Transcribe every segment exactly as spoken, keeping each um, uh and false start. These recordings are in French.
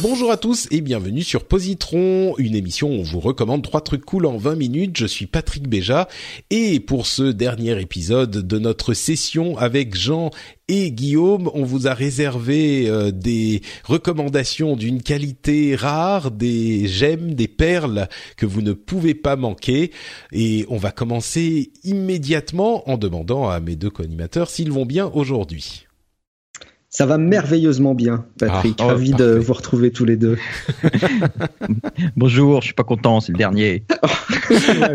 Bonjour à tous et bienvenue sur Positron, une émission où on vous recommande trois trucs cool en vingt minutes. Je suis Patrick Béja et pour ce dernier épisode de notre session avec Jean et Guillaume, on vous a réservé euh, des recommandations d'une qualité rare, des gemmes, des perles que vous ne pouvez pas manquer. Et on va commencer immédiatement en demandant à mes deux co-animateurs s'ils vont bien aujourd'hui. Ça va merveilleusement bien, Patrick. Ah, oh, ravi parfait. De vous retrouver tous les deux. Bonjour, je suis pas content, c'est le dernier.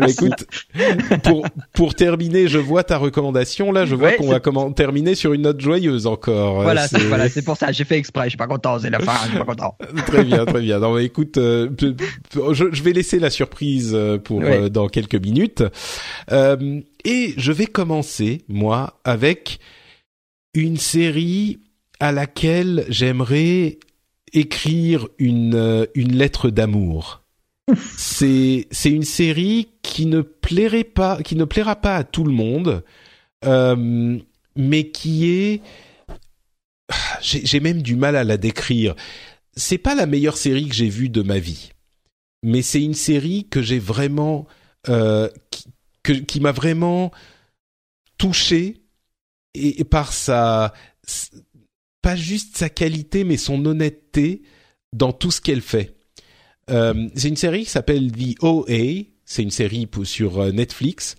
Écoute, pour, pour terminer, je vois ta recommandation. Là, je vois ouais, qu'on c'est... va comment, terminer sur une note joyeuse encore. Voilà, c'est... voilà, c'est pour ça, j'ai fait exprès, je suis pas content, c'est la fin, je suis pas content. Très bien, très bien. Non, mais écoute, euh, je, je vais laisser la surprise pour ouais. euh, dans quelques minutes. Euh, et je vais commencer, moi, avec une série à laquelle j'aimerais écrire une euh, une lettre d'amour. C'est c'est une série qui ne plairait pas, qui ne plaira pas à tout le monde, euh, mais qui est j'ai, j'ai même du mal à la décrire. C'est pas la meilleure série que j'ai vue de ma vie, mais c'est une série que j'ai vraiment euh, qui, que, qui m'a vraiment touché et, et par sa pas juste sa qualité, mais son honnêteté dans tout ce qu'elle fait. Euh, c'est une série qui s'appelle The O A. C'est une série pour, sur euh, Netflix.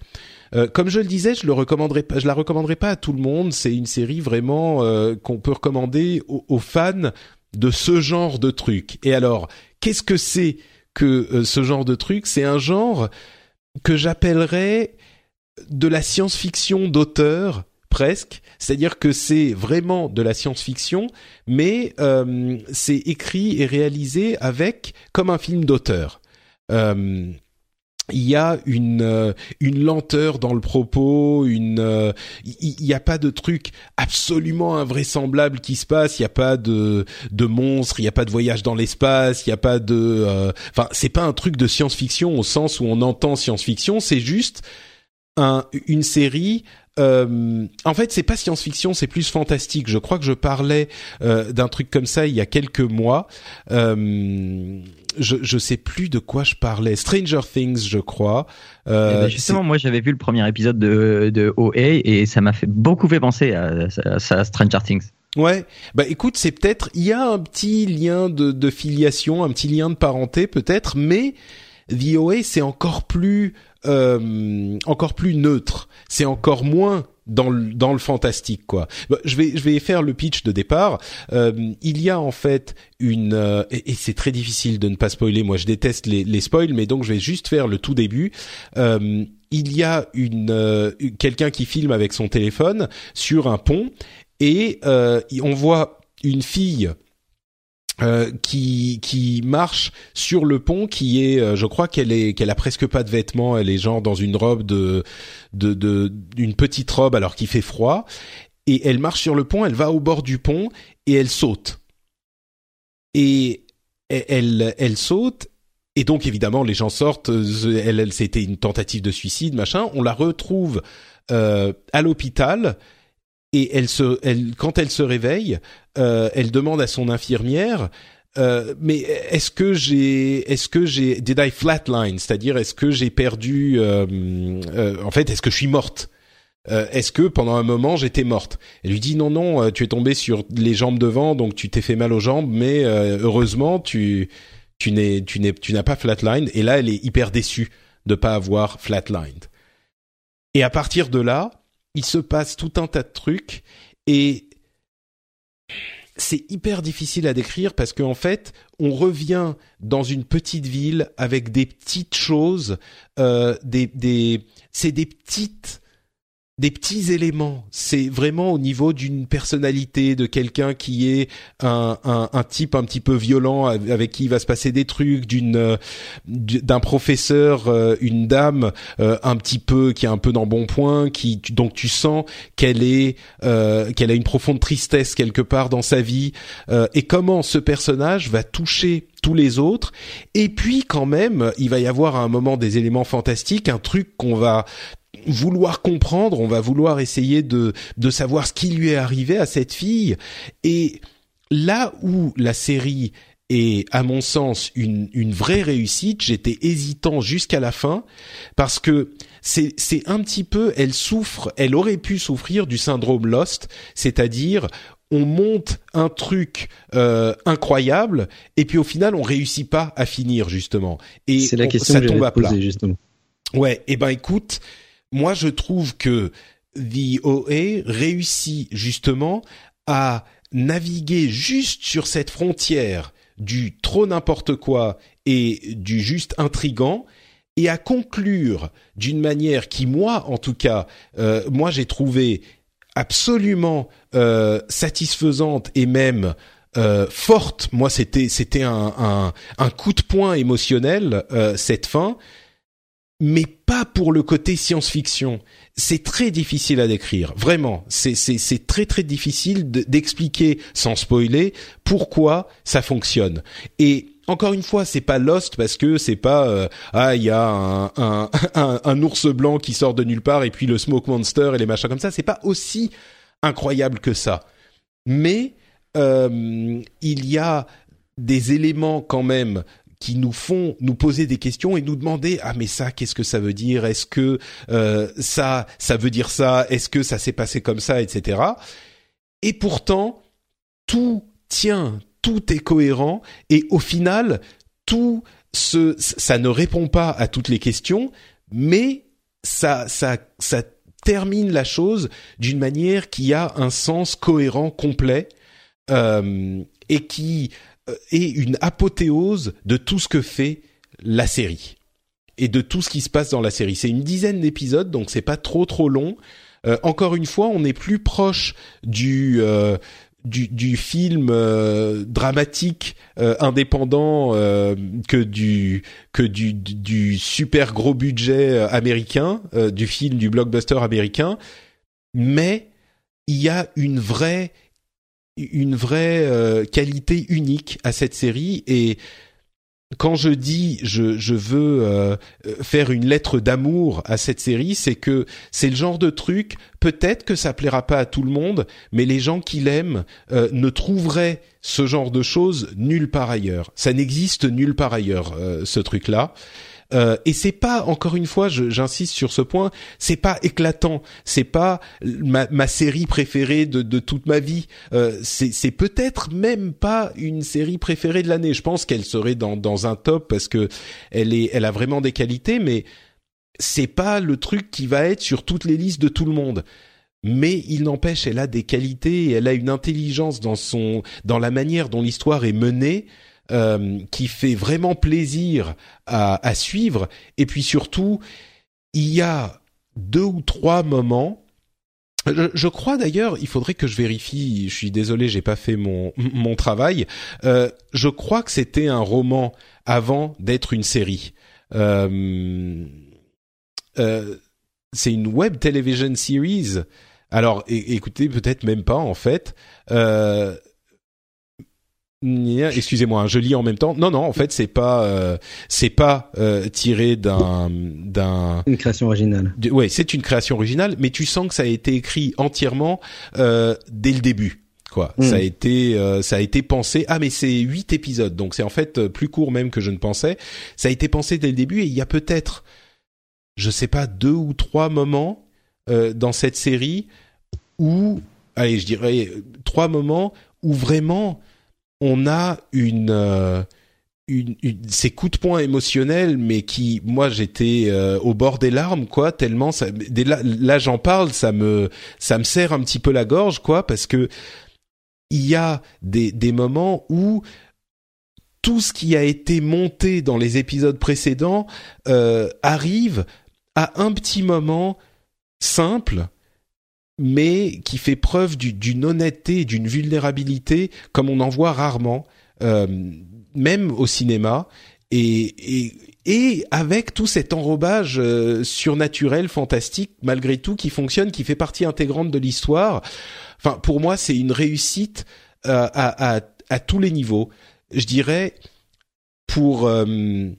Euh, comme je le disais, je le recommanderai pas, je la recommanderai pas à tout le monde. C'est une série vraiment euh, qu'on peut recommander aux, aux fans de ce genre de truc. Et alors, qu'est-ce que c'est que euh, ce genre de truc ? C'est un genre que j'appellerais de la science-fiction d'auteur. Presque, c'est-à-dire que c'est vraiment de la science-fiction, mais euh, c'est écrit et réalisé avec comme un film d'auteur. Euh, il y a une euh, une lenteur dans le propos, une euh, il n'y a pas de truc absolument invraisemblable qui se passe, il n'y a pas de de monstres, il n'y a pas de voyage dans l'espace, il n'y a pas de enfin euh, c'est pas un truc de science-fiction au sens où on entend science-fiction, c'est juste un une série. Euh, en fait, c'est pas science-fiction, c'est plus fantastique. Je crois que je parlais euh, d'un truc comme ça il y a quelques mois. Euh, je, je sais plus de quoi je parlais. Stranger Things, je crois. Euh, eh ben justement, c'est... moi j'avais vu le premier épisode de, de O A et ça m'a fait beaucoup fait penser à, à, à Stranger Things. Ouais, bah écoute, c'est peut-être il y a un petit lien de, de filiation, un petit lien de parenté peut-être, mais The O A c'est encore plus Euh, encore plus neutre, c'est encore moins dans le dans le fantastique quoi. Je vais je vais faire le pitch de départ. Euh, il y a en fait une euh, et, et c'est très difficile de ne pas spoiler. Moi, je déteste les les spoils, mais donc je vais juste faire le tout début. Euh, il y a une euh, quelqu'un qui filme avec son téléphone sur un pont et euh, on voit une fille Euh, qui qui marche sur le pont qui est euh, je crois qu'elle est qu'elle a presque pas de vêtements, elle est genre dans une robe de de de une petite robe alors qu'il fait froid et elle marche sur le pont, elle va au bord du pont et elle saute. Et elle elle, elle saute et donc évidemment les gens sortent, elle, elle c'était une tentative de suicide, machin, on la retrouve euh, à l'hôpital. Et elle se, elle, quand elle se réveille, euh, elle demande à son infirmière, euh, mais est-ce que j'ai, est-ce que j'ai, did I flatline, c'est-à-dire est-ce que j'ai perdu, euh, euh, en fait, est-ce que je suis morte, euh, est-ce que pendant un moment j'étais morte. Elle lui dit non non, tu es tombée sur les jambes devant, donc tu t'es fait mal aux jambes, mais euh, heureusement tu, tu n'es, tu n'es, tu n'as pas flatline. Et là, elle est hyper déçue de pas avoir flatlined. Et à partir de là, il se passe tout un tas de trucs et c'est hyper difficile à décrire parce qu'en fait, on revient dans une petite ville avec des petites choses, euh, des, des, c'est des petites, des petits éléments. C'est vraiment au niveau d'une personnalité de quelqu'un qui est un, un, un type un petit peu violent avec qui il va se passer des trucs, d'une d'un professeur, une dame un petit peu qui est un peu dans bon point, qui donc tu sens qu'elle est euh, qu'elle a une profonde tristesse quelque part dans sa vie, euh, et comment ce personnage va toucher tous les autres. Et puis quand même, il va y avoir à un moment des éléments fantastiques, un truc qu'on va vouloir comprendre, on va vouloir essayer de de savoir ce qui lui est arrivé à cette fille. Et là où la série est, à mon sens, une une vraie réussite, j'étais hésitant jusqu'à la fin, parce que c'est c'est un petit peu, elle souffre, elle aurait pu souffrir du syndrome Lost, c'est-à-dire on monte un truc euh, incroyable et puis au final on réussit pas à finir, justement, et c'est la on, question ça que tombe à plat, justement. Ouais, et ben écoute, moi, je trouve que The O A réussit justement à naviguer juste sur cette frontière du trop n'importe quoi et du juste intrigant, et à conclure d'une manière qui, moi, en tout cas, euh, moi, j'ai trouvé absolument euh, satisfaisante et même euh, forte. Moi, c'était c'était un, un, un coup de poing émotionnel, euh, cette fin. Mais pas pour le côté science-fiction. C'est très difficile à décrire, vraiment. C'est c'est c'est très très difficile de, d'expliquer sans spoiler pourquoi ça fonctionne. Et encore une fois, c'est pas Lost, parce que c'est pas euh, ah il y a un, un un un ours blanc qui sort de nulle part et puis le smoke monster et les machins comme ça. C'est pas aussi incroyable que ça. Mais euh, il y a des éléments quand même qui nous font nous poser des questions et nous demander « Ah, mais ça, qu'est-ce que ça veut dire ? Est-ce que euh, ça, ça veut dire ça ? Est-ce que ça s'est passé comme ça ?» et cetera. Et pourtant, tout tient, tout est cohérent, et au final, tout se, ça ne répond pas à toutes les questions, mais ça, ça, ça termine la chose d'une manière qui a un sens cohérent, complet, euh, et qui... et une apothéose de tout ce que fait la série et de tout ce qui se passe dans la série. C'est une dizaine d'épisodes, donc c'est pas trop trop long. Euh, encore une fois, on est plus proche du euh, du, du film euh, dramatique euh, indépendant euh, que du que du, du, du super gros budget américain, euh, du film du blockbuster américain, mais il y a une vraie une vraie euh, qualité unique à cette série. Et quand je dis je je veux euh, faire une lettre d'amour à cette série, c'est que c'est le genre de truc, peut-être que ça plaira pas à tout le monde, mais les gens qui l'aiment euh, ne trouveraient ce genre de choses nulle part ailleurs. Ça n'existe nulle part ailleurs, euh, ce truc-là. Euh, et c'est pas, encore une fois, je, j'insiste sur ce point, c'est pas éclatant, c'est pas ma, ma série préférée de, de toute ma vie. Euh, c'est, c'est peut-être même pas une série préférée de l'année. Je pense qu'elle serait dans, dans un top parce que elle est, elle a vraiment des qualités, mais c'est pas le truc qui va être sur toutes les listes de tout le monde. Mais il n'empêche, elle a des qualités, et elle a une intelligence dans son, dans la manière dont l'histoire est menée. Euh, qui fait vraiment plaisir à, à suivre. Et puis surtout, il y a deux ou trois moments. Je, je crois d'ailleurs, il faudrait que je vérifie. Je suis désolé, j'ai pas fait mon mon travail. Euh, je crois que c'était un roman avant d'être une série. Euh, euh, c'est une web television series. Alors, é- écoutez, peut-être même pas en fait. Euh, Excusez-moi, je lis en même temps. Non, non, en fait, c'est pas, euh, c'est pas euh, tiré d'un, d'un. Une création originale. De, ouais, c'est une création originale, mais tu sens que ça a été écrit entièrement euh, dès le début, quoi. Mmh. Ça a été, euh, ça a été pensé. Ah, mais c'est huit épisodes, donc c'est en fait plus court même que je ne pensais. Ça a été pensé dès le début, et il y a peut-être, je sais pas, deux ou trois moments euh, dans cette série où, allez, je dirais trois moments où vraiment. On a une, euh, une, une ces coups de poing émotionnels, mais qui, moi, j'étais euh, au bord des larmes, quoi. Tellement ça, dès là, là, j'en parle, ça me, ça me serre un petit peu la gorge, quoi, parce que il y a des, des moments où tout ce qui a été monté dans les épisodes précédents euh, arrive à un petit moment simple mais qui fait preuve du, d'une honnêteté, d'une vulnérabilité comme on en voit rarement, euh, même au cinéma, et, et, et avec tout cet enrobage euh, surnaturel, fantastique, malgré tout, qui fonctionne, qui fait partie intégrante de l'histoire. Enfin, pour moi, c'est une réussite euh, à, à, à tous les niveaux. Je dirais, pour... Euh,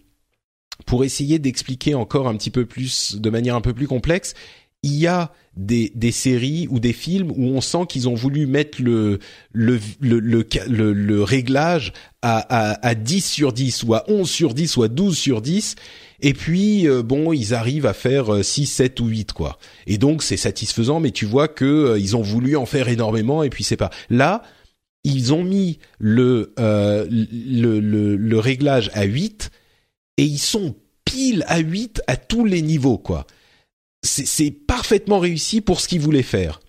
pour essayer d'expliquer encore un petit peu plus, de manière un peu plus complexe, il y a des, des séries ou des films où on sent qu'ils ont voulu mettre le, le, le, le, le, le réglage à, à, à dix sur dix, ou à onze sur dix, ou à douze sur dix, et puis, euh, bon, ils arrivent à faire six, sept ou huit, quoi. Et donc, c'est satisfaisant, mais tu vois que euh, ils ont voulu en faire énormément, et puis c'est pas... Là, ils ont mis le, euh, le, le, le réglage à huit, et ils sont pile à huit à tous les niveaux, quoi. C'est, c'est parfaitement réussi pour ce qu'ils voulaient faire.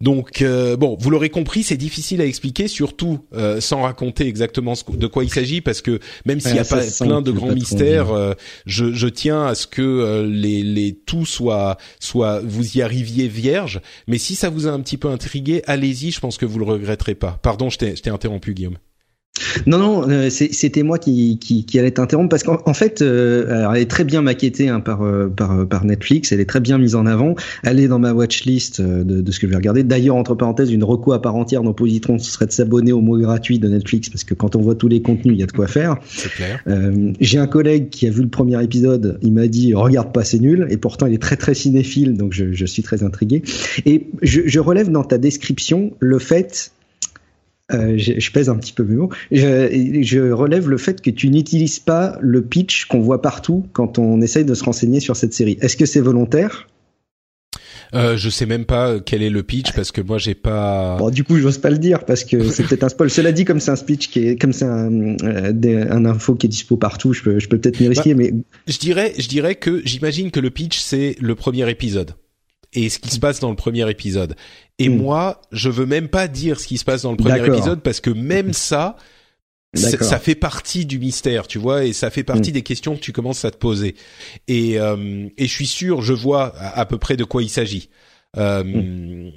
Donc, euh, bon, vous l'aurez compris, c'est difficile à expliquer, surtout euh, sans raconter exactement ce, de quoi il s'agit, parce que même s'il n'y a pas plein de grands mystères, euh, je, je tiens à ce que euh, les, les tout soit, soit vous y arriviez vierge. Mais si ça vous a un petit peu intrigué, allez-y, je pense que vous le regretterez pas. Pardon, je t'ai, je t'ai interrompu, Guillaume. Non, non, euh, c'est, c'était moi qui, qui, qui allait t'interrompre parce qu'en en fait, euh, alors elle est très bien maquettée hein, par, par, par Netflix, elle est très bien mise en avant. Elle est dans ma watchlist de, de ce que je vais regarder. D'ailleurs, entre parenthèses, une reco à part entière dans Positron, ce serait de s'abonner au mois gratuit de Netflix parce que quand on voit tous les contenus, il y a de quoi faire. C'est clair. Euh, j'ai un collègue qui a vu le premier épisode, il m'a dit regarde pas, c'est nul. Et pourtant, il est très très cinéphile, donc je, je suis très intrigué. Et je, je relève dans ta description le fait. Euh, je, je pèse un petit peu mes mots. Je, je relève le fait que tu n'utilises pas le pitch qu'on voit partout quand on essaye de se renseigner sur cette série. Est-ce que c'est volontaire ? Euh, je sais même pas quel est le pitch parce que moi j'ai pas. Bon, du coup, j'ose pas le dire parce que c'est peut-être un spoil. Cela dit, comme c'est un speech qui est, comme c'est un, un info qui est dispo partout, je peux, je peux peut-être m'y risquer. Bah, mais je dirais, je dirais que j'imagine que le pitch c'est le premier épisode. Et ce qui se passe dans le premier épisode. Et mmh. moi, je veux même pas dire ce qui se passe dans le premier D'accord. épisode parce que même ça, c- ça fait partie du mystère, tu vois, et ça fait partie mmh. des questions que tu commences à te poser. Et, euh, et je suis sûr, je vois à, à peu près de quoi il s'agit. Euh, mmh.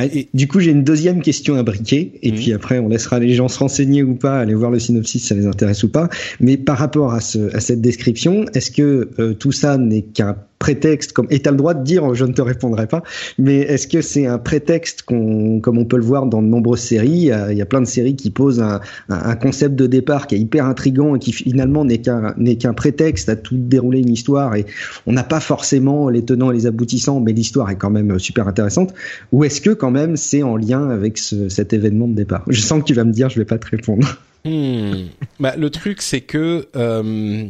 et, et, du coup, j'ai une deuxième question à briquer, et mmh. puis après, on laissera les gens se renseigner ou pas, aller voir le synopsis si ça les intéresse ou pas. Mais par rapport à, ce, à cette description, est-ce que euh, tout ça n'est qu'un prétexte, comme, et t'as le droit de dire, je ne te répondrai pas, mais est-ce que c'est un prétexte qu'on, comme on peut le voir dans de nombreuses séries, il y a plein de séries qui posent un, un concept de départ qui est hyper intriguant et qui finalement n'est qu'un, n'est qu'un prétexte à tout dérouler une histoire et on n'a pas forcément les tenants et les aboutissants, mais l'histoire est quand même super intéressante, ou est-ce que quand même c'est en lien avec ce, cet événement de départ? Je sens que tu vas me dire, je vais pas te répondre. Hmm. Bah, le truc, c'est que euh,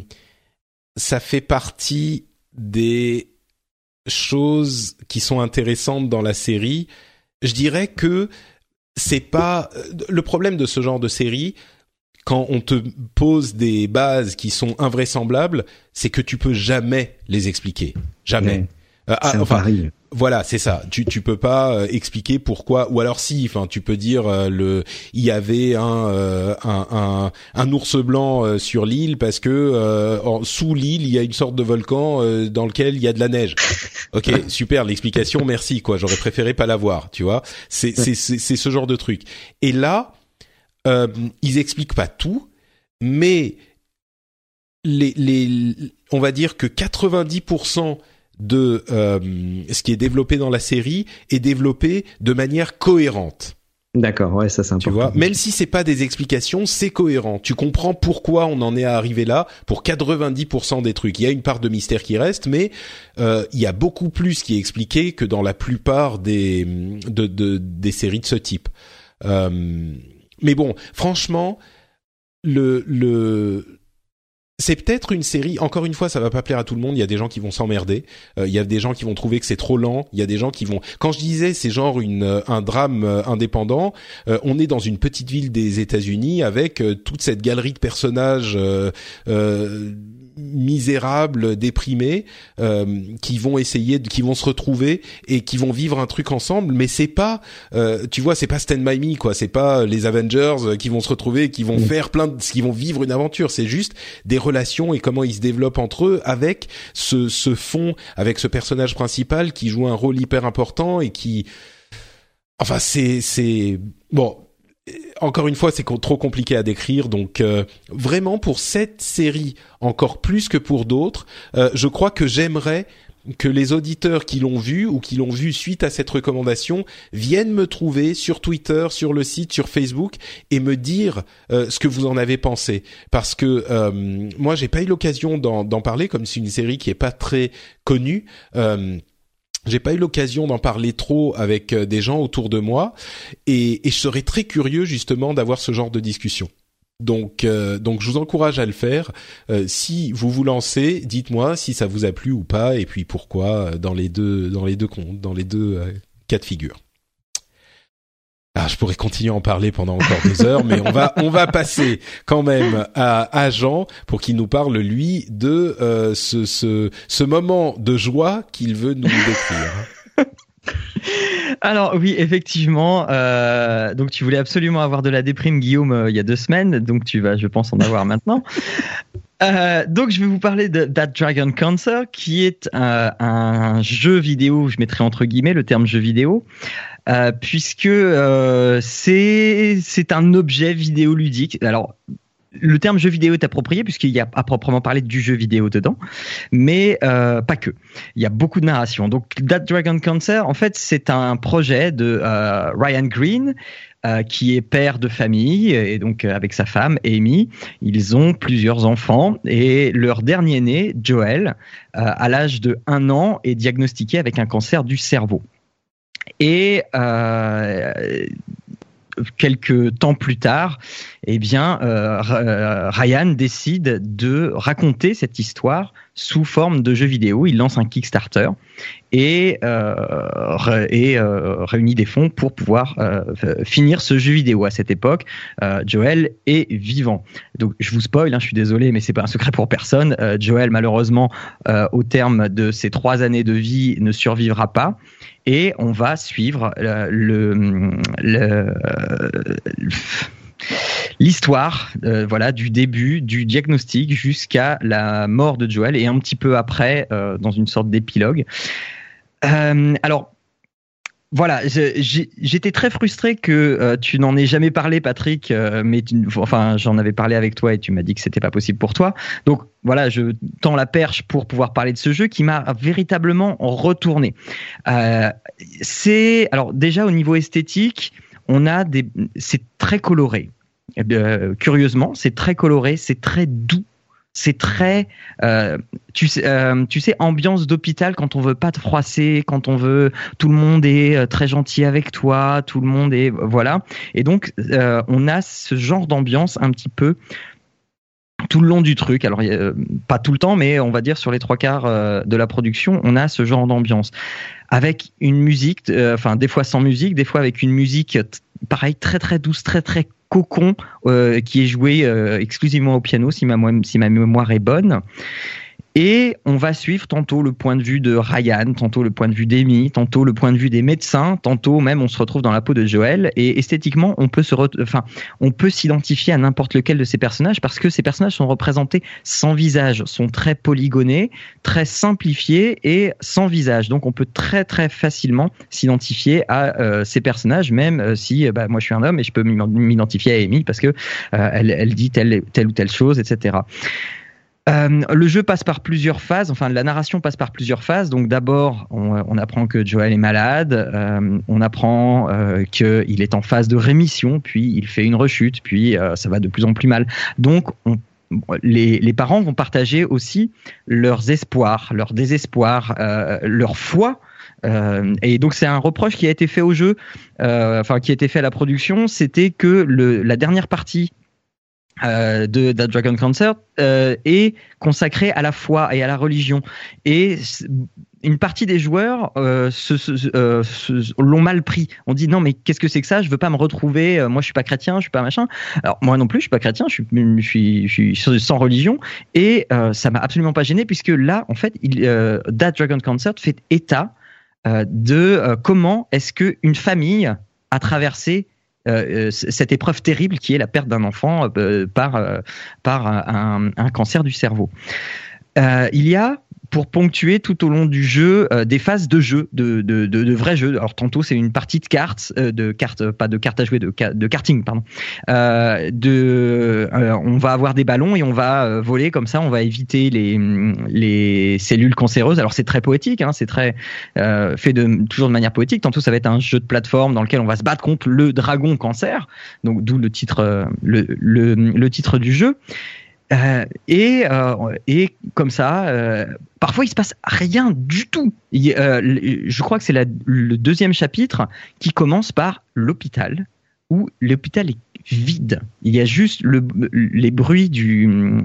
ça fait partie des choses qui sont intéressantes dans la série. Je dirais que c'est pas le problème de ce genre de série. Quand on te pose des bases qui sont invraisemblables, c'est que tu peux jamais les expliquer. Jamais. Ouais, euh, c'est ah, enfin, pareil. Voilà, c'est ça. Tu tu peux pas euh, expliquer pourquoi, ou alors si. Enfin, tu peux dire euh, le il y avait un euh, un, un un ours blanc euh, sur l'île parce que euh, en, sous l'île il y a une sorte de volcan euh, dans lequel il y a de la neige. Ok, super l'explication, merci quoi. J'aurais préféré pas l'avoir, tu vois. C'est c'est c'est, c'est ce genre de truc. Et là, euh, ils expliquent pas tout, mais les les on va dire que quatre-vingt-dix pour cent de euh, ce qui est développé dans la série est développé de manière cohérente. D'accord, ouais, ça c'est important. Tu vois, même si c'est pas des explications, c'est cohérent. Tu comprends pourquoi on en est arrivé là pour quatre-vingt-dix pour cent des trucs. Il y a une part de mystère qui reste, mais euh, il y a beaucoup plus qui est expliqué que dans la plupart des de, de des séries de ce type. Euh, mais bon, franchement, le le c'est peut-être une série, encore une fois, ça va pas plaire à tout le monde, il y a des gens qui vont s'emmerder, il euh, y a des gens qui vont trouver que c'est trop lent, il y a des gens qui vont... Quand je disais, c'est genre une, un drame euh, indépendant, euh, on est dans une petite ville des États-Unis avec euh, toute cette galerie de personnages euh, euh, misérables, déprimés, euh, qui vont essayer, de, qui vont se retrouver et qui vont vivre un truc ensemble. Mais c'est pas, euh, tu vois, c'est pas Stand By Me, quoi. C'est pas les Avengers qui vont se retrouver, et qui vont faire plein, de, qui vont vivre une aventure. C'est juste des relations et comment ils se développent entre eux, avec ce, ce fond, avec ce personnage principal qui joue un rôle hyper important et qui, enfin, c'est, c'est bon. Encore une fois, c'est trop compliqué à décrire, donc euh, vraiment pour cette série, encore plus que pour d'autres, euh, je crois que j'aimerais que les auditeurs qui l'ont vu ou qui l'ont vu suite à cette recommandation viennent me trouver sur Twitter, sur le site, sur Facebook et me dire euh, ce que vous en avez pensé, parce que euh, moi j'ai pas eu l'occasion d'en, d'en parler, comme c'est une série qui est pas très connue. Euh, J'ai pas eu l'occasion d'en parler trop avec des gens autour de moi, et, et je serais très curieux justement d'avoir ce genre de discussion. Donc, euh, donc je vous encourage à le faire. Euh, si vous vous lancez, dites-moi si ça vous a plu ou pas, et puis pourquoi dans les deux, dans les deux comptes, dans les deux euh, cas de figure. Ah, je pourrais continuer à en parler pendant encore deux heures, mais on va on va passer quand même à, à Jean pour qu'il nous parle lui de euh, ce ce ce moment de joie qu'il veut nous décrire. Alors oui, effectivement. Euh, donc tu voulais absolument avoir de la déprime, Guillaume, euh, il y a deux semaines, donc tu vas, je pense, en avoir maintenant. Euh, donc je vais vous parler de That Dragon Cancer, qui est euh, un jeu vidéo. Je mettrai entre guillemets le terme jeu vidéo. Euh, puisque euh, c'est c'est un objet vidéoludique. Alors le terme jeu vidéo est approprié puisqu'il y a à proprement parler du jeu vidéo dedans, mais euh, pas que. Il y a beaucoup de narration. Donc That Dragon Cancer, en fait, c'est un projet de euh, Ryan Green, euh, qui est père de famille, et donc euh, avec sa femme Amy, ils ont plusieurs enfants, et leur dernier né, Joel, euh, à l'âge de un an, est diagnostiqué avec un cancer du cerveau. Et euh, quelques temps plus tard, eh bien, euh, Ryan décide de raconter cette histoire sous forme de jeu vidéo. Il lance un Kickstarter et, euh, et euh, réunit des fonds pour pouvoir euh, finir ce jeu vidéo. À cette époque, euh, Joel est vivant. Donc, je vous spoil, hein, je suis désolé, mais c'est pas un secret pour personne. Euh, Joel, malheureusement, euh, au terme de ses trois années de vie, ne survivra pas. Et on va suivre euh, le, le, le, l'histoire euh, voilà, du début, du diagnostic jusqu'à la mort de Joel, et un petit peu après, euh, dans une sorte d'épilogue. Euh, alors, voilà, j'ai, j'étais très frustré que euh, tu n'en aies jamais parlé, Patrick, euh, mais tu, enfin, j'en avais parlé avec toi et tu m'as dit que c'était pas possible pour toi. Donc, voilà, je tends la perche pour pouvoir parler de ce jeu qui m'a véritablement retourné. Euh, c'est, alors déjà au niveau esthétique, on a des, c'est très coloré. Euh, curieusement, c'est très coloré, c'est très doux, c'est très, euh, tu sais, euh, tu sais, ambiance d'hôpital quand on veut pas te froisser, quand on veut, tout le monde est très gentil avec toi, tout le monde est, voilà. Et donc, euh, on a ce genre d'ambiance un petit peu tout le long du truc. Alors euh, pas tout le temps, mais on va dire sur les trois quarts euh, de la production, on a ce genre d'ambiance avec une musique, euh, enfin des fois sans musique, des fois avec une musique t- pareil très très douce, très très cocon, euh, qui est jouée euh, exclusivement au piano, si ma, mo- si ma mémoire est bonne. Et on va suivre tantôt le point de vue de Ryan, tantôt le point de vue d'Amy, tantôt le point de vue des médecins, tantôt même on se retrouve dans la peau de Joel. Et esthétiquement, on peut se, re- enfin, on peut s'identifier à n'importe lequel de ces personnages, parce que ces personnages sont représentés sans visage, sont très polygonés, très simplifiés et sans visage. Donc on peut très très facilement s'identifier à euh, ces personnages, même euh, si bah, moi je suis un homme et je peux m'identifier à Amy parce que euh, elle, elle dit telle, telle ou telle chose, et cetera. Euh, le jeu passe par plusieurs phases, enfin la narration passe par plusieurs phases. Donc d'abord, on, on apprend que Joel est malade, euh, on apprend euh, qu'il est en phase de rémission, puis il fait une rechute, puis euh, ça va de plus en plus mal. Donc on, les, les parents vont partager aussi leurs espoirs, leurs désespoirs, euh, leur foi. Euh, et donc c'est un reproche qui a été fait au jeu, euh, enfin qui a été fait à la production, c'était que le, la dernière partie Euh, de That Dragon Cancer euh, est consacré à la foi et à la religion, et une partie des joueurs euh, se, se, euh, se, l'ont mal pris. On dit non mais qu'est-ce que c'est que ça, je veux pas me retrouver, euh, moi je suis pas chrétien, je suis pas machin. Alors moi non plus je suis pas chrétien, je suis, je suis, je suis sans religion, et euh, ça m'a absolument pas gêné, puisque là en fait il, euh, That Dragon Cancer fait état euh, de euh, comment est-ce qu'une famille a traversé Euh, cette épreuve terrible qui est la perte d'un enfant euh, par, euh, par un, un cancer du cerveau. Euh, il y a, pour ponctuer tout au long du jeu, euh, des phases de jeu, de, de, de, de vrai jeu. Alors tantôt c'est une partie de cartes, euh, de cartes, pas de cartes à jouer, de, de karting, pardon. Euh, de, euh, on va avoir des ballons et on va euh, voler comme ça, on va éviter les, les cellules cancéreuses. Alors c'est très poétique, hein, c'est très euh, fait de, toujours de manière poétique. Tantôt ça va être un jeu de plateforme dans lequel on va se battre contre le dragon cancer, donc d'où le titre, euh, le, le, le titre du jeu. Euh, et, euh, et comme ça, euh, parfois il se passe rien du tout. Il, euh, je crois que c'est la, le deuxième chapitre qui commence par l'hôpital, où l'hôpital est vide. Il y a juste le, les bruits du,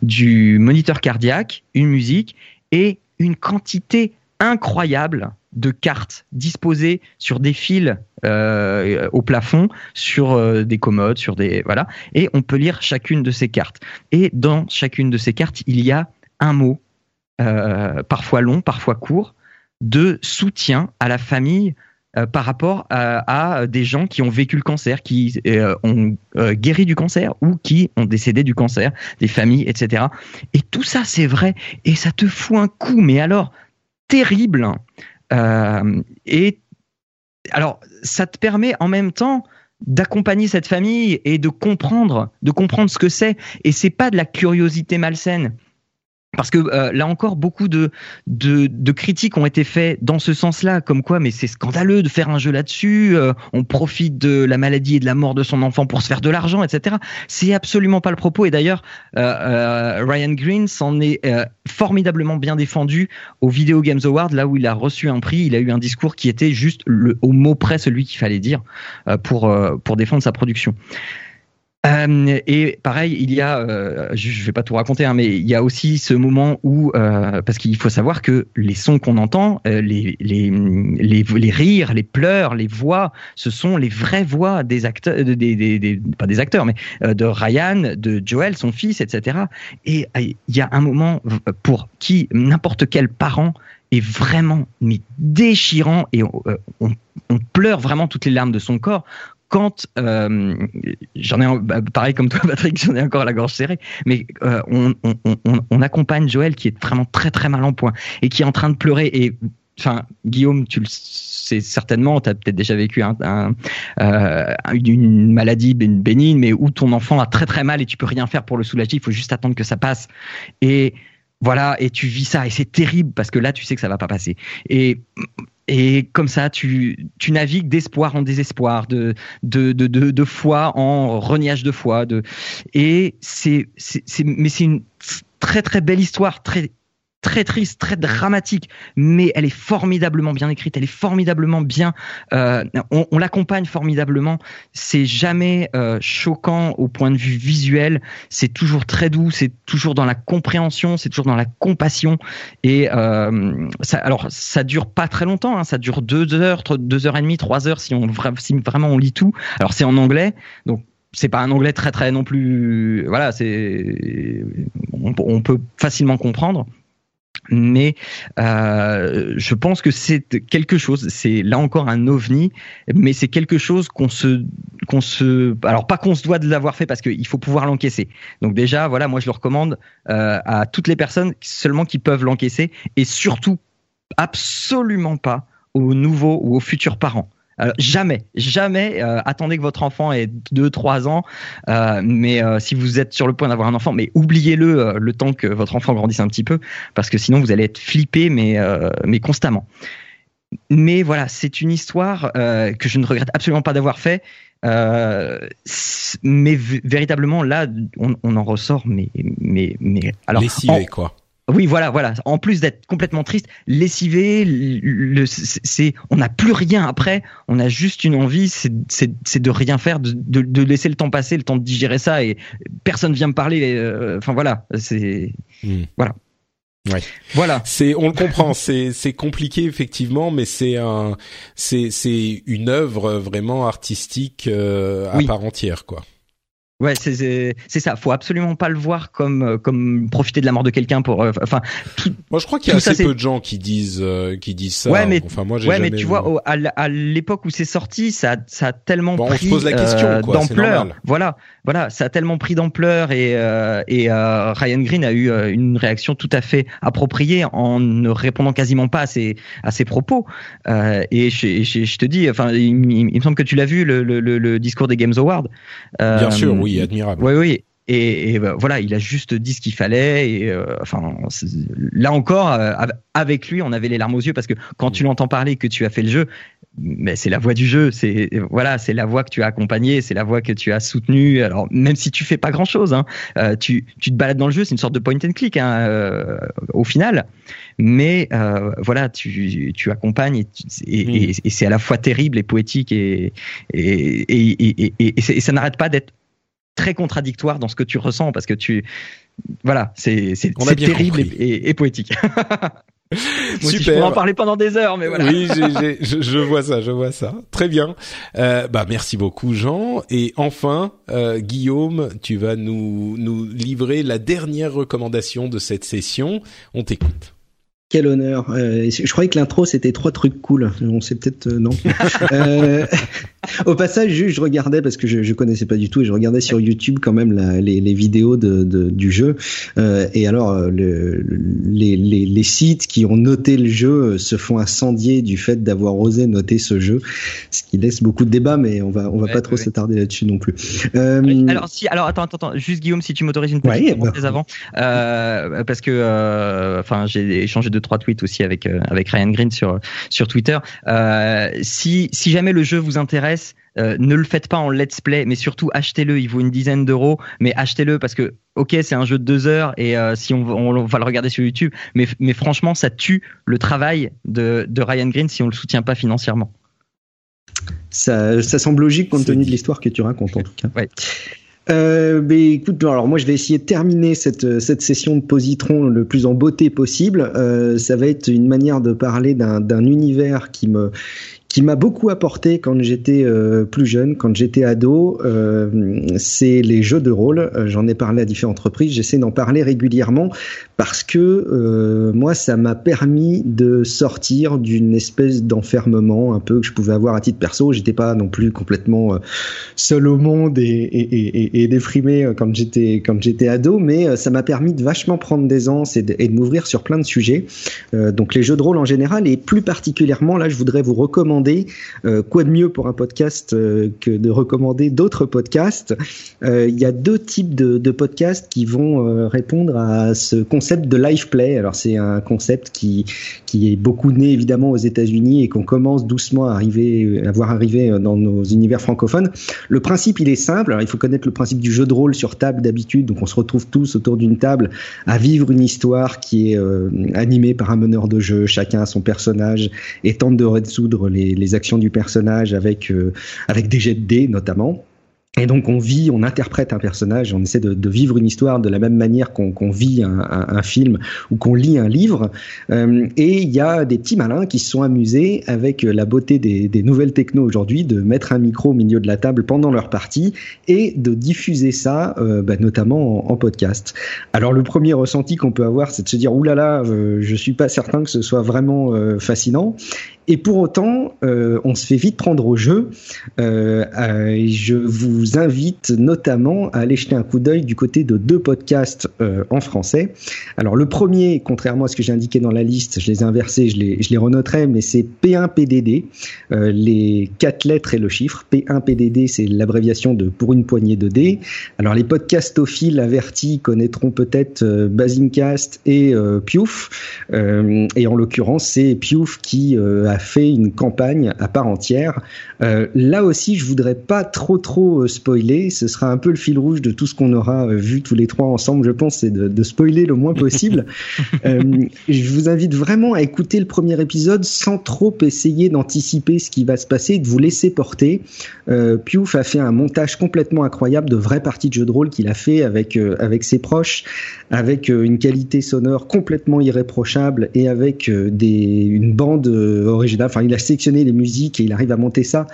du moniteur cardiaque, une musique et une quantité incroyable de cartes disposées sur des fils euh, au plafond, sur euh, des commodes, sur des voilà, et on peut lire chacune de ces cartes. Et dans chacune de ces cartes, il y a un mot, euh, parfois long, parfois court, de soutien à la famille euh, par rapport à, à des gens qui ont vécu le cancer, qui euh, ont euh, guéri du cancer ou qui ont décédé du cancer, des familles, et cetera. Et tout ça, c'est vrai, et ça te fout un coup, mais alors terrible. Euh, et alors, ça te permet en même temps d'accompagner cette famille et de comprendre, de comprendre ce que c'est. Et c'est pas de la curiosité malsaine, parce que euh, là encore, beaucoup de, de de critiques ont été faites dans ce sens-là, comme quoi, mais c'est scandaleux de faire un jeu là-dessus. Euh, on profite de la maladie et de la mort de son enfant pour se faire de l'argent, et cetera. C'est absolument pas le propos. Et d'ailleurs, euh, euh, Ryan Green s'en est euh, formidablement bien défendu au Video Games Award, là où il a reçu un prix. Il a eu un discours qui était juste le, au mot près celui qu'il fallait dire euh, pour euh, pour défendre sa production. Euh, et pareil, il y a, euh, je vais pas tout raconter, hein, mais il y a aussi ce moment où, euh, parce qu'il faut savoir que les sons qu'on entend, euh, les, les, les, les rires, les pleurs, les voix, ce sont les vraies voix des acteurs, des, des, des, pas des acteurs, mais euh, de Ryan, de Joel, son fils, et cetera. Et il euh, y a un moment pour qui n'importe quel parent est vraiment mais déchirant, et on, on, on pleure vraiment toutes les larmes de son corps. Quand euh, j'en ai bah, pareil comme toi Patrick, j'en ai encore la gorge serrée, mais euh, on, on, on, on accompagne Joël qui est vraiment très très mal en point et qui est en train de pleurer. Et enfin Guillaume, tu le sais certainement, t'as peut-être déjà vécu un, un, euh, une maladie bénigne, mais où ton enfant a très très mal et tu peux rien faire pour le soulager. Il faut juste attendre que ça passe. Et voilà, et tu vis ça et c'est terrible parce que là tu sais que ça va pas passer. Et Et comme ça, tu, tu navigues d'espoir en désespoir, de, de, de, de, de foi en reniage de foi. De, et c'est, c'est, c'est, mais c'est une très, très belle histoire, très, très triste, très dramatique, mais elle est formidablement bien écrite, elle est formidablement bien... Euh, on, on l'accompagne formidablement. C'est jamais euh, choquant au point de vue visuel. C'est toujours très doux, c'est toujours dans la compréhension, c'est toujours dans la compassion. Et euh, ça, alors, ça dure pas très longtemps, hein, ça dure deux heures, deux heures et demie, trois heures, si, on, si vraiment on lit tout. Alors, c'est en anglais, donc c'est pas un anglais très, très non plus... Voilà, c'est... On, on peut facilement comprendre. Mais euh, je pense que c'est quelque chose, c'est là encore un ovni, mais c'est quelque chose qu'on se, qu'on se, alors pas qu'on se doit de l'avoir fait parce qu'il faut pouvoir l'encaisser. Donc déjà, voilà, moi je le recommande euh, à toutes les personnes seulement qui peuvent l'encaisser, et surtout absolument pas aux nouveaux ou aux futurs parents. Alors, jamais, jamais euh, attendez que votre enfant ait deux trois ans, euh, mais euh, si vous êtes sur le point d'avoir un enfant, mais oubliez-le euh, le temps que votre enfant grandisse un petit peu, parce que sinon vous allez être flippé, mais, euh, mais constamment. Mais voilà, c'est une histoire euh, que je ne regrette absolument pas d'avoir fait, euh, mais v- véritablement là, on, on en ressort, mais, mais, mais alors lessivé, en, quoi. Oui, voilà, voilà. En plus d'être complètement triste, lessivé, le, c'est, on n'a plus rien après. On a juste une envie, c'est, c'est, c'est de rien faire, de, de, de laisser le temps passer, le temps de digérer ça. Et personne vient me parler. Enfin euh, voilà, c'est mmh. voilà. Ouais. Voilà. C'est, on le comprend. C'est, c'est compliqué effectivement, mais c'est un, c'est, c'est une œuvre vraiment artistique euh, à oui. part entière, quoi. Ouais, c'est, c'est, c'est ça. Faut absolument pas le voir comme, comme profiter de la mort de quelqu'un pour. Enfin, euh, moi, je crois qu'il y a assez ça, peu de gens qui disent, euh, qui disent ça. Ouais, mais enfin, moi, j'ai ouais, jamais mais tu vu. vois, au, à, à l'époque où c'est sorti, ça, ça a tellement bon, pris on se pose la question, euh, quoi, d'ampleur. Voilà, voilà, ça a tellement pris d'ampleur et euh, et euh, Ryan Green a eu euh, une réaction tout à fait appropriée en ne répondant quasiment pas à ses à ses propos. Euh, et je, je, je te dis, enfin, il, il, il me semble que tu l'as vu le le, le, le discours des Games Awards. Euh, Bien sûr, oui. admirable. Oui, oui. Et, et ben, voilà, il a juste dit ce qu'il fallait. Et, euh, enfin, là encore, euh, avec lui, on avait les larmes aux yeux parce que quand tu l'entends parler, que tu as fait le jeu, mais c'est la voix du jeu. C'est voilà, c'est la voix que tu as accompagnée, c'est la voix que tu as soutenue. Alors même si tu fais pas grand chose, hein, euh, tu tu te balades dans le jeu, c'est une sorte de point and click hein, euh, au final. Mais euh, voilà, tu tu accompagnes et, tu, et, mmh. et, et c'est à la fois terrible et poétique et et et et, et, et, et, et ça n'arrête pas d'être très contradictoire dans ce que tu ressens parce que tu voilà c'est c'est, c'est terrible et, et, et poétique. Moi super. Aussi, je pourrais en parler pendant des heures, mais voilà. Oui, j'ai, j'ai, je, je vois ça, je vois ça. Très bien. Euh, bah merci beaucoup, Jean. Et enfin, euh, Guillaume, tu vas nous nous livrer la dernière recommandation de cette session. On t'écoute. Quel honneur. Euh, je croyais que l'intro, c'était trois trucs cool. On sait peut-être... Euh, non. euh, au passage, je, je regardais, parce que je, je connaissais pas du tout, et je regardais sur YouTube quand même la, les, les vidéos de, de, du jeu. Euh, et alors, le, les, les, les sites qui ont noté le jeu se font incendier du fait d'avoir osé noter ce jeu, ce qui laisse beaucoup de débats, mais on va, on va ouais, pas ouais, trop ouais. s'attarder là-dessus non plus. Euh, alors, si, alors, attends, attends, attends. Juste, Guillaume, si tu m'autorises une petite ouais, parenthèse bah... avant. Euh, parce que, enfin, euh, j'ai échangé de trois tweets aussi avec euh, avec Ryan Green sur sur Twitter. Euh, si si jamais le jeu vous intéresse, euh, ne le faites pas en let's play, mais surtout achetez-le. Il vaut une dizaine d'euros, mais achetez-le parce que ok, c'est un jeu de deux heures et euh, si on, on, on va le regarder sur YouTube, mais mais franchement, ça tue le travail de de Ryan Green si on le soutient pas financièrement. Ça ça semble logique compte tenu de l'histoire que tu racontes en tout cas. Ouais. Euh, mais écoute, alors moi je vais essayer de terminer cette cette session de Positron le plus en beauté possible. Euh, ça va être une manière de parler d'un d'un univers qui me qui m'a beaucoup apporté quand j'étais euh, plus jeune, quand j'étais ado, euh, c'est les jeux de rôle. Euh, j'en ai parlé à différentes reprises, j'essaie d'en parler régulièrement parce que euh, moi, ça m'a permis de sortir d'une espèce d'enfermement un peu que je pouvais avoir à titre perso. J'étais pas non plus complètement euh, seul au monde et, et, et, et déprimé quand j'étais, quand j'étais ado, mais euh, ça m'a permis de vachement prendre d'aisance et de, et de m'ouvrir sur plein de sujets. Euh, donc les jeux de rôle en général et plus particulièrement, là, je voudrais vous recommander Euh, quoi de mieux pour un podcast euh, que de recommander d'autres podcasts. Euh, il y a deux types de, de podcasts qui vont euh, répondre à ce concept de live play. Alors c'est un concept qui qui est beaucoup né évidemment aux États-Unis et qu'on commence doucement à arriver, à voir arriver dans nos univers francophones. Le principe il est simple. Alors il faut connaître le principe du jeu de rôle sur table d'habitude. Donc on se retrouve tous autour d'une table à vivre une histoire qui est euh, animée par un meneur de jeu. Chacun a son personnage et tente de résoudre les les actions du personnage avec, euh, avec des jets de dés notamment. Et donc on vit, on interprète un personnage, on essaie de, de vivre une histoire de la même manière qu'on, qu'on vit un, un, un film ou qu'on lit un livre. Euh, et il y a des petits malins qui se sont amusés avec la beauté des, des nouvelles techno aujourd'hui de mettre un micro au milieu de la table pendant leur partie et de diffuser ça, euh, bah, notamment en, en podcast. Alors le premier ressenti qu'on peut avoir, c'est de se dire ouh là là, euh, je suis pas certain que ce soit vraiment euh, fascinant. Et pour autant, euh, on se fait vite prendre au jeu. Euh, euh, je vous invite notamment à aller jeter un coup d'œil du côté de deux podcasts euh, en français. Alors le premier, contrairement à ce que j'ai indiqué dans la liste, je les ai inversés, je les, je les renoterai, mais c'est P un P D D, euh, les quatre lettres et le chiffre. P un P D D, c'est l'abréviation de pour une poignée de dés. Alors les podcastophiles avertis connaîtront peut-être euh, Basingcast et euh, Piouf. Euh, et en l'occurrence, c'est Piouf qui euh, a fait une campagne à part entière. Euh, là aussi, je voudrais pas trop trop spoiler. Ce sera un peu le fil rouge de tout ce qu'on aura vu tous les trois ensemble, je pense, c'est de, de spoiler le moins possible. euh, je vous invite vraiment à écouter le premier épisode sans trop essayer d'anticiper ce qui va se passer et de vous laisser porter. Euh, Piouf a fait un montage complètement incroyable de vraies parties de jeux de rôle qu'il a fait avec, euh, avec ses proches, avec euh, une qualité sonore complètement irréprochable et avec euh, des, une bande euh, originale. Enfin, il a sélectionné les musiques et il arrive à monter ça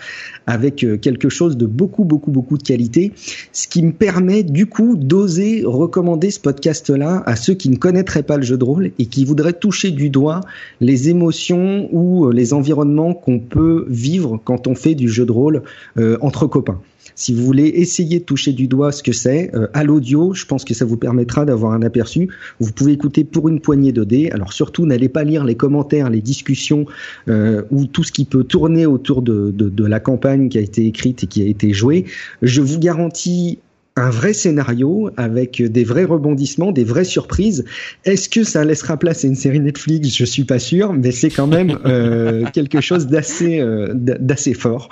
avec euh, quelque chose de beaucoup, beaucoup, beaucoup de qualité. Ce qui me permet du coup d'oser recommander ce podcast-là à ceux qui ne connaîtraient pas le jeu de rôle et qui voudraient toucher du doigt les émotions ou les environnements qu'on peut vivre quand on fait du jeu de rôle euh, entre copains. Si vous voulez essayer de toucher du doigt ce que c'est, euh, à l'audio, je pense que ça vous permettra d'avoir un aperçu. Vous pouvez écouter pour une poignée de dés. Alors surtout, n'allez pas lire les commentaires, les discussions euh, ou tout ce qui peut tourner autour de, de, de la campagne qui a été écrite et qui a été jouée. Je vous garantis un vrai scénario avec des vrais rebondissements, des vraies surprises. Est-ce que ça laissera place à une série Netflix ? Je suis pas sûr, mais c'est quand même euh, quelque chose d'assez, euh, d'assez fort.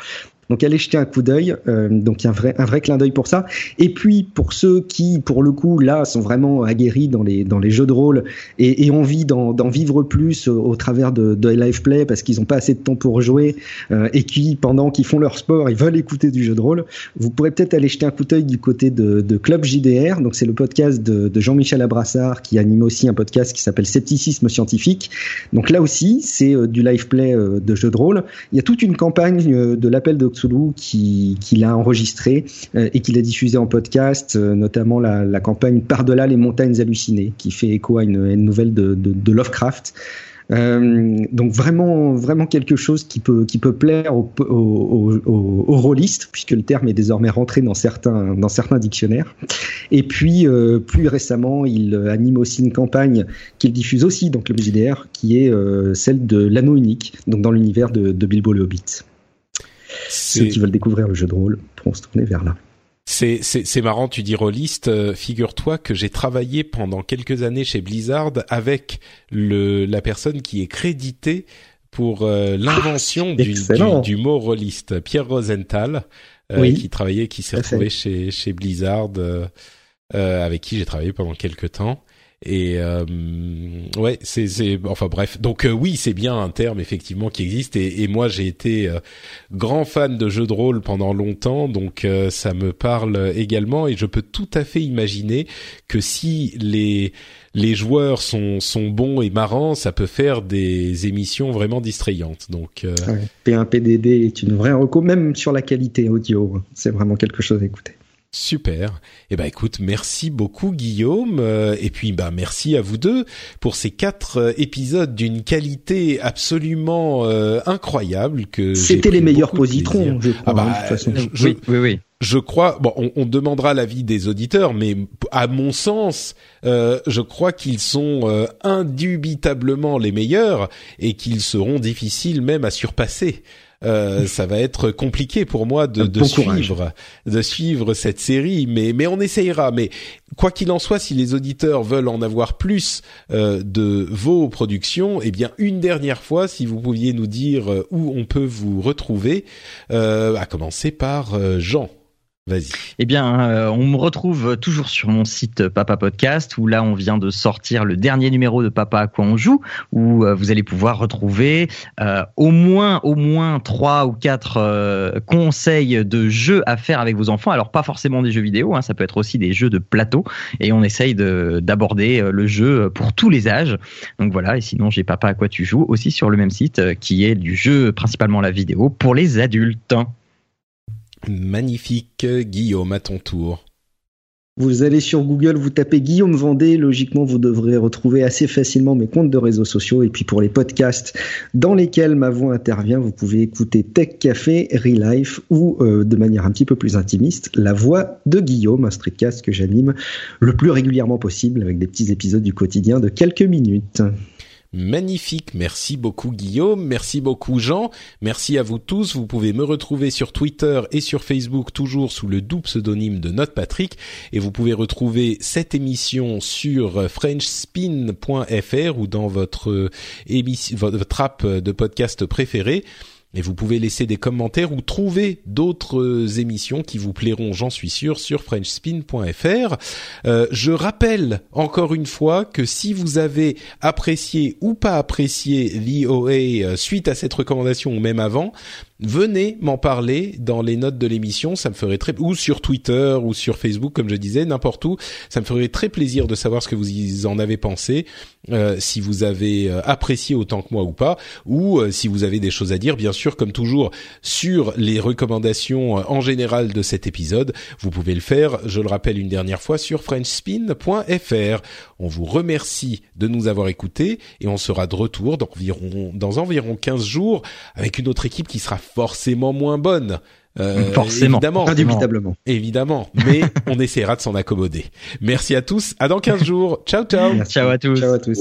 Donc allez jeter un coup d'œil, euh, donc un vrai, un vrai clin d'œil pour ça. Et puis pour ceux qui, pour le coup, là, sont vraiment aguerris dans les, dans les jeux de rôle et, et ont envie d'en, d'en vivre plus au, au travers de, de Live Play parce qu'ils n'ont pas assez de temps pour jouer euh, et qui, pendant qu'ils font leur sport, ils veulent écouter du jeu de rôle, vous pourrez peut-être aller jeter un coup d'œil du côté de, de Club J D R. Donc c'est le podcast de, de Jean-Michel Abrassard qui anime aussi un podcast qui s'appelle Scepticisme Scientifique. Donc là aussi, c'est euh, du Live Play euh, de jeu de rôle. Il y a toute une campagne euh, de l'appel de Toulou qui, qui l'a enregistré euh, et qui l'a diffusé en podcast, euh, notamment la, la campagne Par-delà les montagnes hallucinées, qui fait écho à une, à une nouvelle de, de, de Lovecraft. Euh, donc vraiment, vraiment quelque chose qui peut, qui peut plaire aux, aux, aux, aux, aux rôlistes, puisque le terme est désormais rentré dans certains, dans certains dictionnaires. Et puis, euh, plus récemment, il anime aussi une campagne qu'il diffuse aussi dans Club J D R, qui est euh, celle de l'anneau unique, donc dans l'univers de, de Bilbo le Hobbit. C'est... Ceux qui veulent découvrir le jeu de rôle pourront se tourner vers là. C'est, c'est, c'est marrant, tu dis rôliste. Euh, figure-toi que j'ai travaillé pendant quelques années chez Blizzard avec le, la personne qui est créditée pour euh, l'invention ah, du, du, du mot rôliste, Pierre Rosenthal, euh, oui. qui travaillait, qui s'est retrouvé chez, chez Blizzard, euh, euh, avec qui j'ai travaillé pendant quelques temps. Et euh, ouais, c'est, c'est enfin bref. Donc euh, oui, c'est bien un terme effectivement qui existe. Et, et moi, j'ai été euh, grand fan de jeux de rôle pendant longtemps, donc euh, ça me parle également. Et je peux tout à fait imaginer que si les les joueurs sont sont bons et marrants, ça peut faire des émissions vraiment distrayantes. Donc euh... ouais, P un P D D est une vraie reco, même sur la qualité audio. C'est vraiment quelque chose à écouter. Super. Eh ben écoute, merci beaucoup Guillaume, euh, et puis bah merci à vous deux pour ces quatre euh, épisodes d'une qualité absolument euh, incroyable que c'était les meilleurs positrons. Je crois, ah bah, hein, de toute façon. Je, je, oui, oui, oui. Je crois. Bon, on, on demandera l'avis des auditeurs, mais à mon sens, euh, je crois qu'ils sont euh, indubitablement les meilleurs et qu'ils seront difficiles même à surpasser. Euh, ça va être compliqué pour moi de, de bon suivre, courage. de suivre cette série, mais mais on essayera. Mais quoi qu'il en soit, si les auditeurs veulent en avoir plus euh, de vos productions, eh bien une dernière fois, si vous pouviez nous dire où on peut vous retrouver, euh, à commencer par euh, Jean. Vas-y. Eh bien, euh, on me retrouve toujours sur mon site Papa Podcast où là, on vient de sortir le dernier numéro de Papa à quoi on joue où euh, vous allez pouvoir retrouver euh, au moins au moins trois ou quatre euh, conseils de jeux à faire avec vos enfants. Alors, pas forcément des jeux vidéo, hein, ça peut être aussi des jeux de plateau et on essaye de, d'aborder le jeu pour tous les âges. Donc voilà, et sinon, j'ai Papa à quoi tu joues aussi sur le même site euh, qui est du jeu, principalement la vidéo, pour les adultes. Magnifique. Guillaume, à ton tour. Vous allez sur Google, vous tapez Guillaume Vendée, logiquement vous devrez retrouver assez facilement mes comptes de réseaux sociaux. Et puis pour les podcasts dans lesquels ma voix intervient, vous pouvez écouter Tech Café, ReLife ou euh, de manière un petit peu plus intimiste, La voix de Guillaume, un streetcast que j'anime le plus régulièrement possible avec des petits épisodes du quotidien de quelques minutes. Magnifique. Merci beaucoup Guillaume, merci beaucoup Jean, merci à vous tous. Vous pouvez me retrouver sur Twitter et sur Facebook, toujours sous le doux pseudonyme de Notre Patrick. Et vous pouvez retrouver cette émission sur french spin point f r ou dans votre, émission, votre app de podcast préférée. Et vous pouvez laisser des commentaires ou trouver d'autres émissions qui vous plairont, j'en suis sûr, sur french spin point f r. Euh, je rappelle encore une fois que si vous avez apprécié ou pas apprécié The O A suite à cette recommandation ou même avant, venez m'en parler dans les notes de l'émission, ça me ferait très, ou sur Twitter ou sur Facebook comme je disais, n'importe où, ça me ferait très plaisir de savoir ce que vous en avez pensé, euh, si vous avez apprécié autant que moi ou pas, ou euh, si vous avez des choses à dire, bien sûr comme toujours sur les recommandations euh, en général de cet épisode, vous pouvez le faire, je le rappelle une dernière fois, sur french spin point f r. On vous remercie de nous avoir écoutés et on sera de retour dans environ, dans environ quinze jours avec une autre équipe qui sera forcément moins bonne. Euh, forcément. Évidemment. Indubitablement. Évidemment. Mais on essaiera de s'en accommoder. Merci à tous. À dans quinze jours. Ciao, ciao. Ciao à tous. Ciao à tous.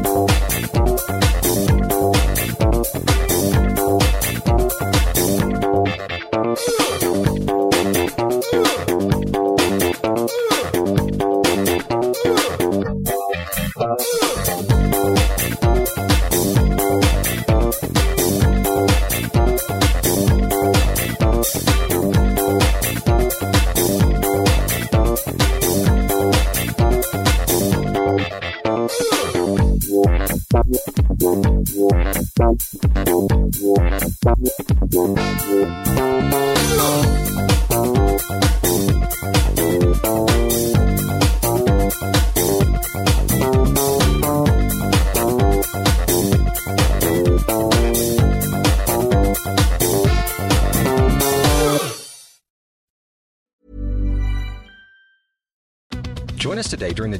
Today during the